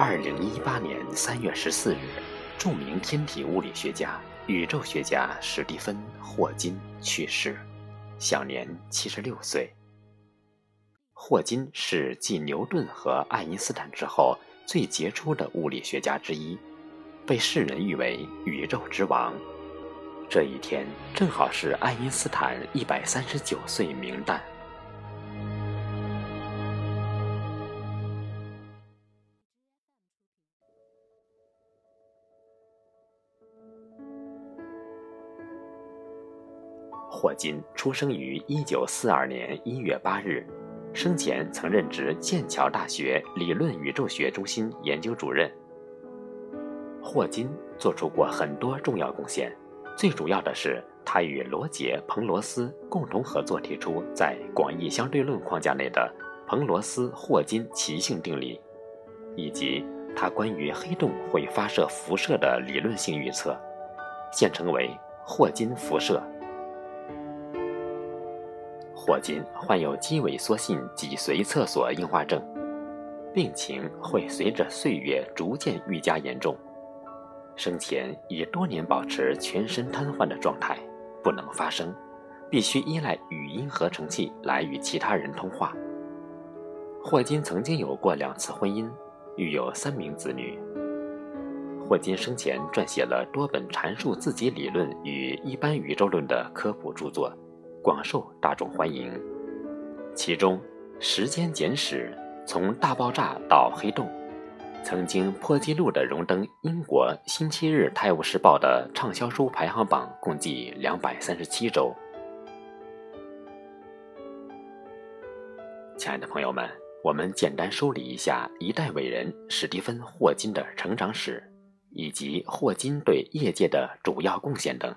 2018年3月14日，著名天体物理学家、宇宙学家史蒂芬·霍金去世，享年76岁。霍金是继牛顿和爱因斯坦之后最杰出的物理学家之一，被世人誉为宇宙之王。这一天正好是爱因斯坦139岁冥诞。霍金出生于1942年1月8日，生前曾任职剑桥大学理论宇宙学中心研究主任。霍金做出过很多重要贡献，最主要的是他与罗杰·彭罗斯共同合作提出在广义相对论框架内的彭罗斯霍金奇性定理，以及他关于黑洞会发射辐射的理论性预测，现称为霍金辐射。霍金患有肌萎缩性脊髓侧索硬化症，病情会随着岁月逐渐愈加严重。生前已多年保持全身瘫痪的状态，不能发声，必须依赖语音合成器来与其他人通话。霍金曾经有过2次婚姻，育有3名子女。霍金生前撰写了多本阐述自己理论与一般宇宙论的科普著作，广受大众欢迎，其中《时间简史》、《从大爆炸到黑洞》曾经破纪录地荣登英国《星期日泰晤士报》的畅销书排行榜，共计237周。亲爱的朋友们，我们简单梳理一下一代伟人史蒂芬·霍金的成长史，以及霍金对业界的主要贡献等。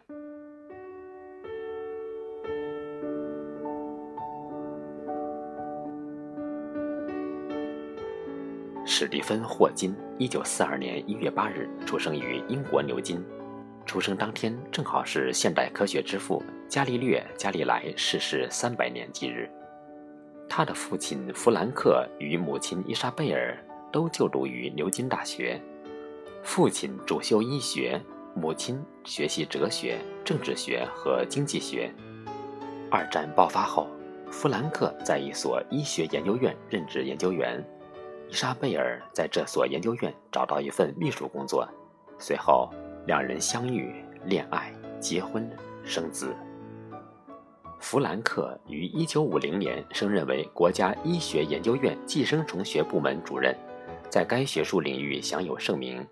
史蒂芬·霍金1942年1月8日出生于英国牛津，出生当天正好是现代科学之父伽利略·伽利莱逝世300年忌日。他的父亲弗兰克与母亲伊莎贝尔都就读于牛津大学，父亲主修医学，母亲学习哲学、政治学和经济学。二战爆发后，弗兰克在一所医学研究院任职研究员，伊莎贝尔在这所研究院找到一份秘书工作，随后两人相遇、恋爱、结婚、生子。弗兰克于1950年升任为国家医学研究院寄生虫学部门主任，在该学术领域享有盛名。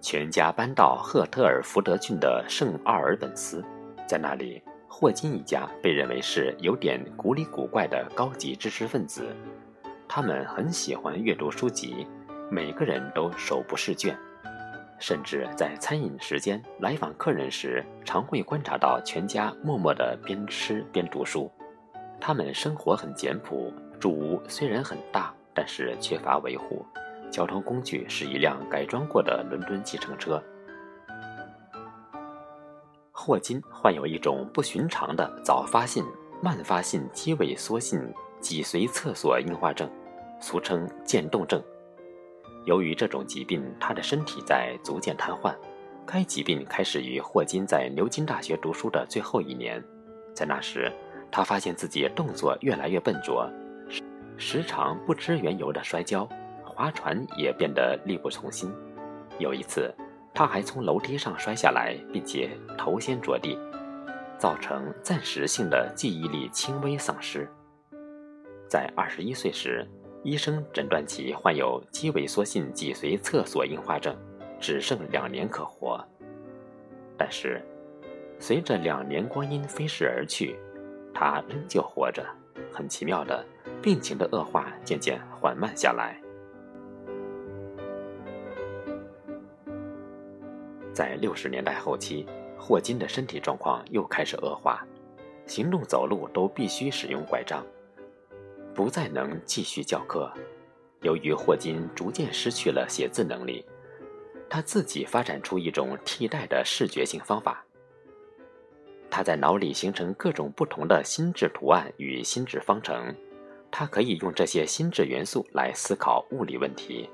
全家搬到赫特尔福德郡的圣奥尔本斯，在那里，霍金一家被认为是有点古里古怪的高级知识分子。他们很喜欢阅读书籍，每个人都手不释卷，甚至在餐饮时间来访客人时，常会观察到全家默默地边吃边读书。他们生活很简朴，住屋虽然很大，但是缺乏维护，交通工具是一辆改装过的伦敦计程车。霍金患有一种不寻常的早发性、慢发性肌萎缩性脊髓侧索硬化症，俗称渐冻症。由于这种疾病，他的身体在逐渐瘫痪。该疾病开始于霍金在牛津大学读书的最后一年，在那时，他发现自己动作越来越笨拙，时常不知缘由的摔跤，划船也变得力不从心。有一次，他还从楼梯上摔下来，并且头先着地，造成暂时性的记忆力轻微丧失。在21岁时，医生诊断其患有肌萎缩性脊髓侧索硬化症，只剩2年可活。但是，随着2年光阴飞逝而去，他仍旧活着。很奇妙的，病情的恶化渐渐缓慢下来。在60年代后期，霍金的身体状况又开始恶化，行动走路都必须使用拐杖。不再能继续教课。由于霍金逐渐失去了写字能力，他自己发展出一种替代的视觉性方法。他在脑里形成各种不同的心智图案与心智方程，他可以用这些心智元素来思考物理问题。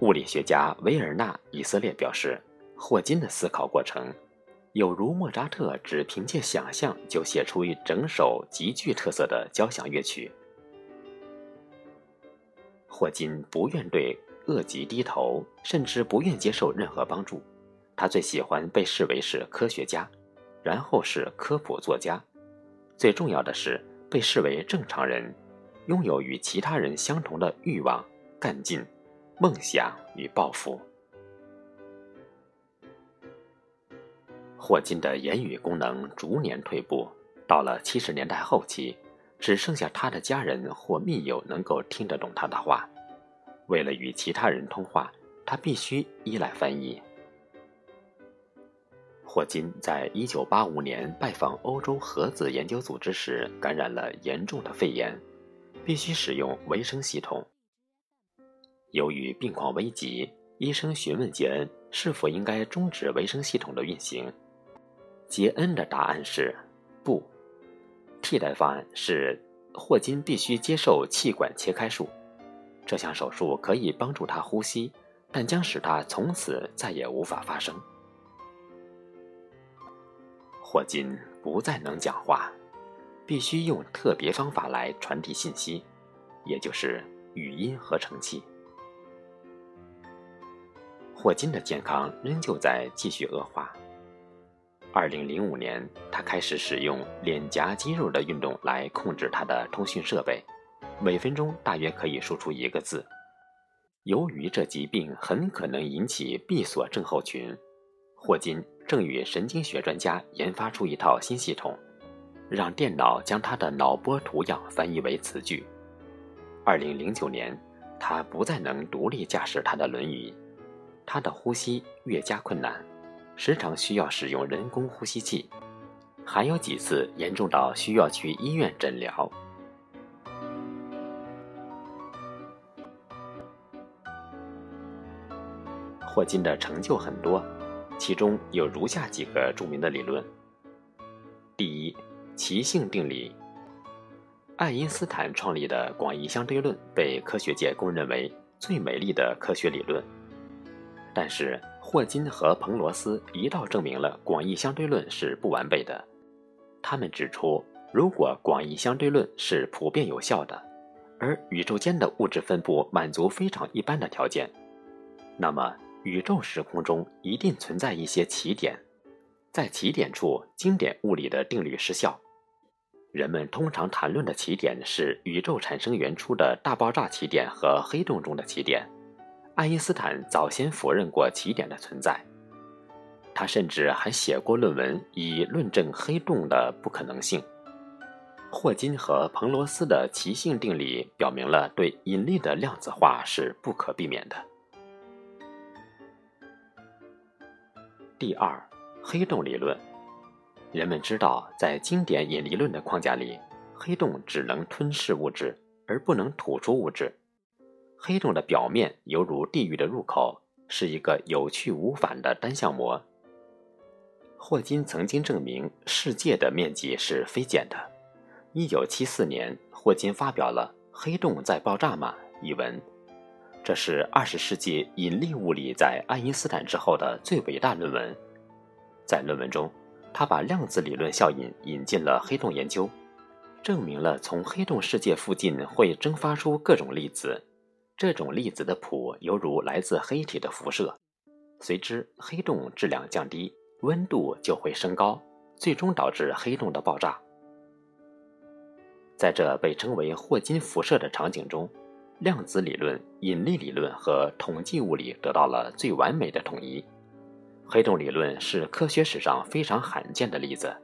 物理学家维尔纳·以色列表示，霍金的思考过程有如莫扎特只凭借想象就写出一整首极具特色的交响乐曲。霍金不愿对恶极低头，甚至不愿接受任何帮助。他最喜欢被视为是科学家，然后是科普作家，最重要的是被视为正常人，拥有与其他人相同的欲望、干劲、梦想与抱负。霍金的言语功能逐年退步，到了70年代后期，只剩下他的家人或密友能够听得懂他的话。为了与其他人通话，他必须依赖翻译。霍金在1985年拜访欧洲核子研究组织时，感染了严重的肺炎，必须使用维生系统。由于病况危急，医生询问杰恩是否应该终止维生系统的运行。杰恩的答案是不。替代方案是霍金必须接受气管切开术，这项手术可以帮助他呼吸，但将使他从此再也无法发声。霍金不再能讲话，必须用特别方法来传递信息，也就是语音合成器。霍金的健康仍旧在继续恶化。2005年，他开始使用脸颊肌肉的运动来控制他的通讯设备，每分钟大约可以输出一个字。由于这疾病很可能引起闭锁症候群，霍金正与神经学专家研发出一套新系统，让电脑将他的脑波图样翻译为词句。2009年，他不再能独立驾驶他的轮椅，他的呼吸越加困难，时常需要使用人工呼吸器，还有几次严重到需要去医院诊疗。霍金的成就很多，其中有如下几个著名的理论：第一，奇性定理。爱因斯坦创立的广义相对论被科学界公认为最美丽的科学理论。但是霍金和彭罗斯一道证明了广义相对论是不完备的。他们指出，如果广义相对论是普遍有效的，而宇宙间的物质分布满足非常一般的条件，那么宇宙时空中一定存在一些奇点，在奇点处经典物理的定律失效。人们通常谈论的奇点是宇宙产生源出的大爆炸奇点和黑洞中的奇点。爱因斯坦早先否认过奇点的存在，他甚至还写过论文以论证黑洞的不可能性。霍金和彭罗斯的奇性定理表明了对引力的量子化是不可避免的。第二，黑洞理论。人们知道，在经典引力论的框架里，黑洞只能吞噬物质，而不能吐出物质。黑洞的表面犹如地狱的入口，是一个有去无返的单向膜。霍金曾经证明世界的面积是非减的。1974年，霍金发表了《黑洞在爆炸吗》一文，这是20世纪引力物理在爱因斯坦之后的最伟大论文。在论文中，他把量子理论效应引进了黑洞研究，证明了从黑洞世界附近会蒸发出各种粒子。这种粒子的谱犹如来自黑体的辐射，随之黑洞质量降低，温度就会升高，最终导致黑洞的爆炸。在这被称为霍金辐射的场景中，量子理论、引力理论和统计物理得到了最完美的统一。黑洞理论是科学史上非常罕见的例子，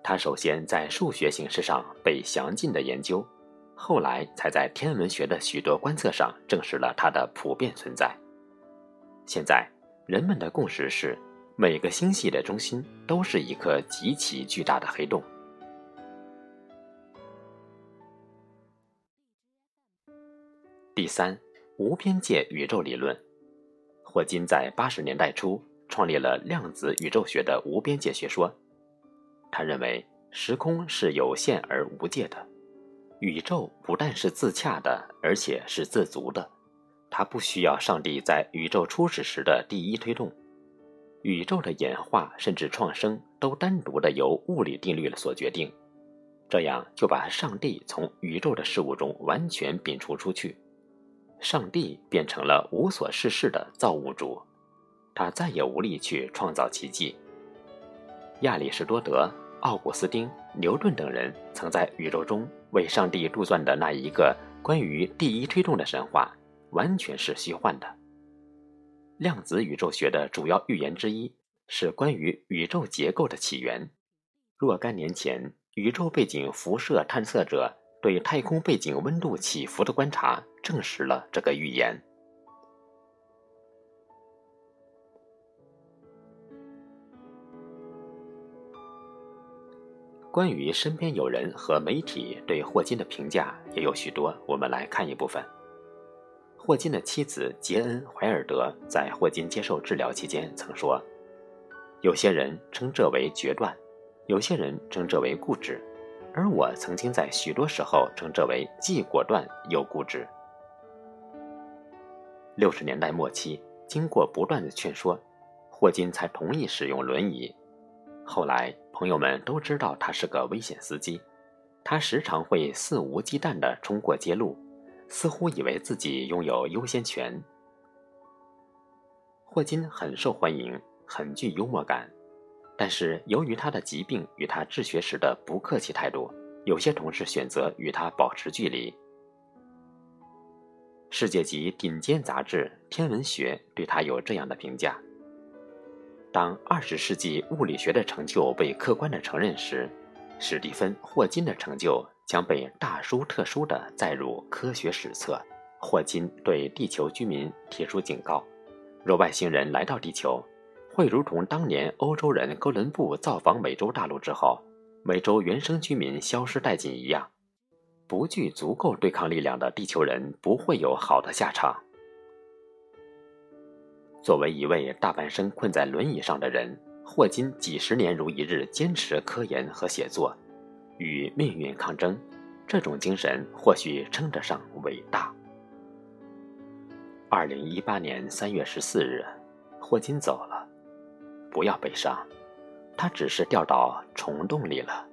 它首先在数学形式上被详尽的研究，后来才在天文学的许多观测上证实了它的普遍存在。现在，人们的共识是，每个星系的中心都是一颗极其巨大的黑洞。第三，无边界宇宙理论。霍金在80年代初创立了量子宇宙学的无边界学说。他认为，时空是有限而无界的。宇宙不但是自洽的，而且是自足的，它不需要上帝在宇宙初始时的第一推动。宇宙的演化甚至创生都单独的由物理定律所决定，这样就把上帝从宇宙的事物中完全摒除出去，上帝变成了无所事事的造物主，他再也无力去创造奇迹。亚里士多德、奥古斯丁、牛顿等人曾在宇宙中为上帝杜撰的那一个关于第一推动的神话完全是虚幻的。量子宇宙学的主要预言之一是关于宇宙结构的起源。若干年前，宇宙背景辐射探测者对太空背景温度起伏的观察证实了这个预言。关于身边友人和媒体对霍金的评价也有许多，我们来看一部分。霍金的妻子杰恩·怀尔德在霍金接受治疗期间曾说，有些人称这为决断，有些人称这为固执，而我曾经在许多时候称这为既果断又固执。60年代末期，经过不断的劝说，霍金才同意使用轮椅。后来朋友们都知道他是个危险司机，他时常会肆无忌惮地冲过街路，似乎以为自己拥有优先权。霍金很受欢迎，很具幽默感，但是由于他的疾病与他治学时的不客气态度，有些同事选择与他保持距离。世界级顶尖杂志《天文学》对他有这样的评价，当20世纪物理学的成就被客观地承认时，史蒂芬·霍金的成就将被大书特书地载入科学史册。霍金对地球居民提出警告，若外星人来到地球，会如同当年欧洲人哥伦布造访美洲大陆之后，美洲原生居民消失殆尽一样，不具足够对抗力量的地球人不会有好的下场。作为一位大半生困在轮椅上的人，霍金几十年如一日坚持科研和写作，与命运抗争，这种精神或许称得上伟大。2018年3月14日，霍金走了，不要悲伤，他只是掉到虫洞里了。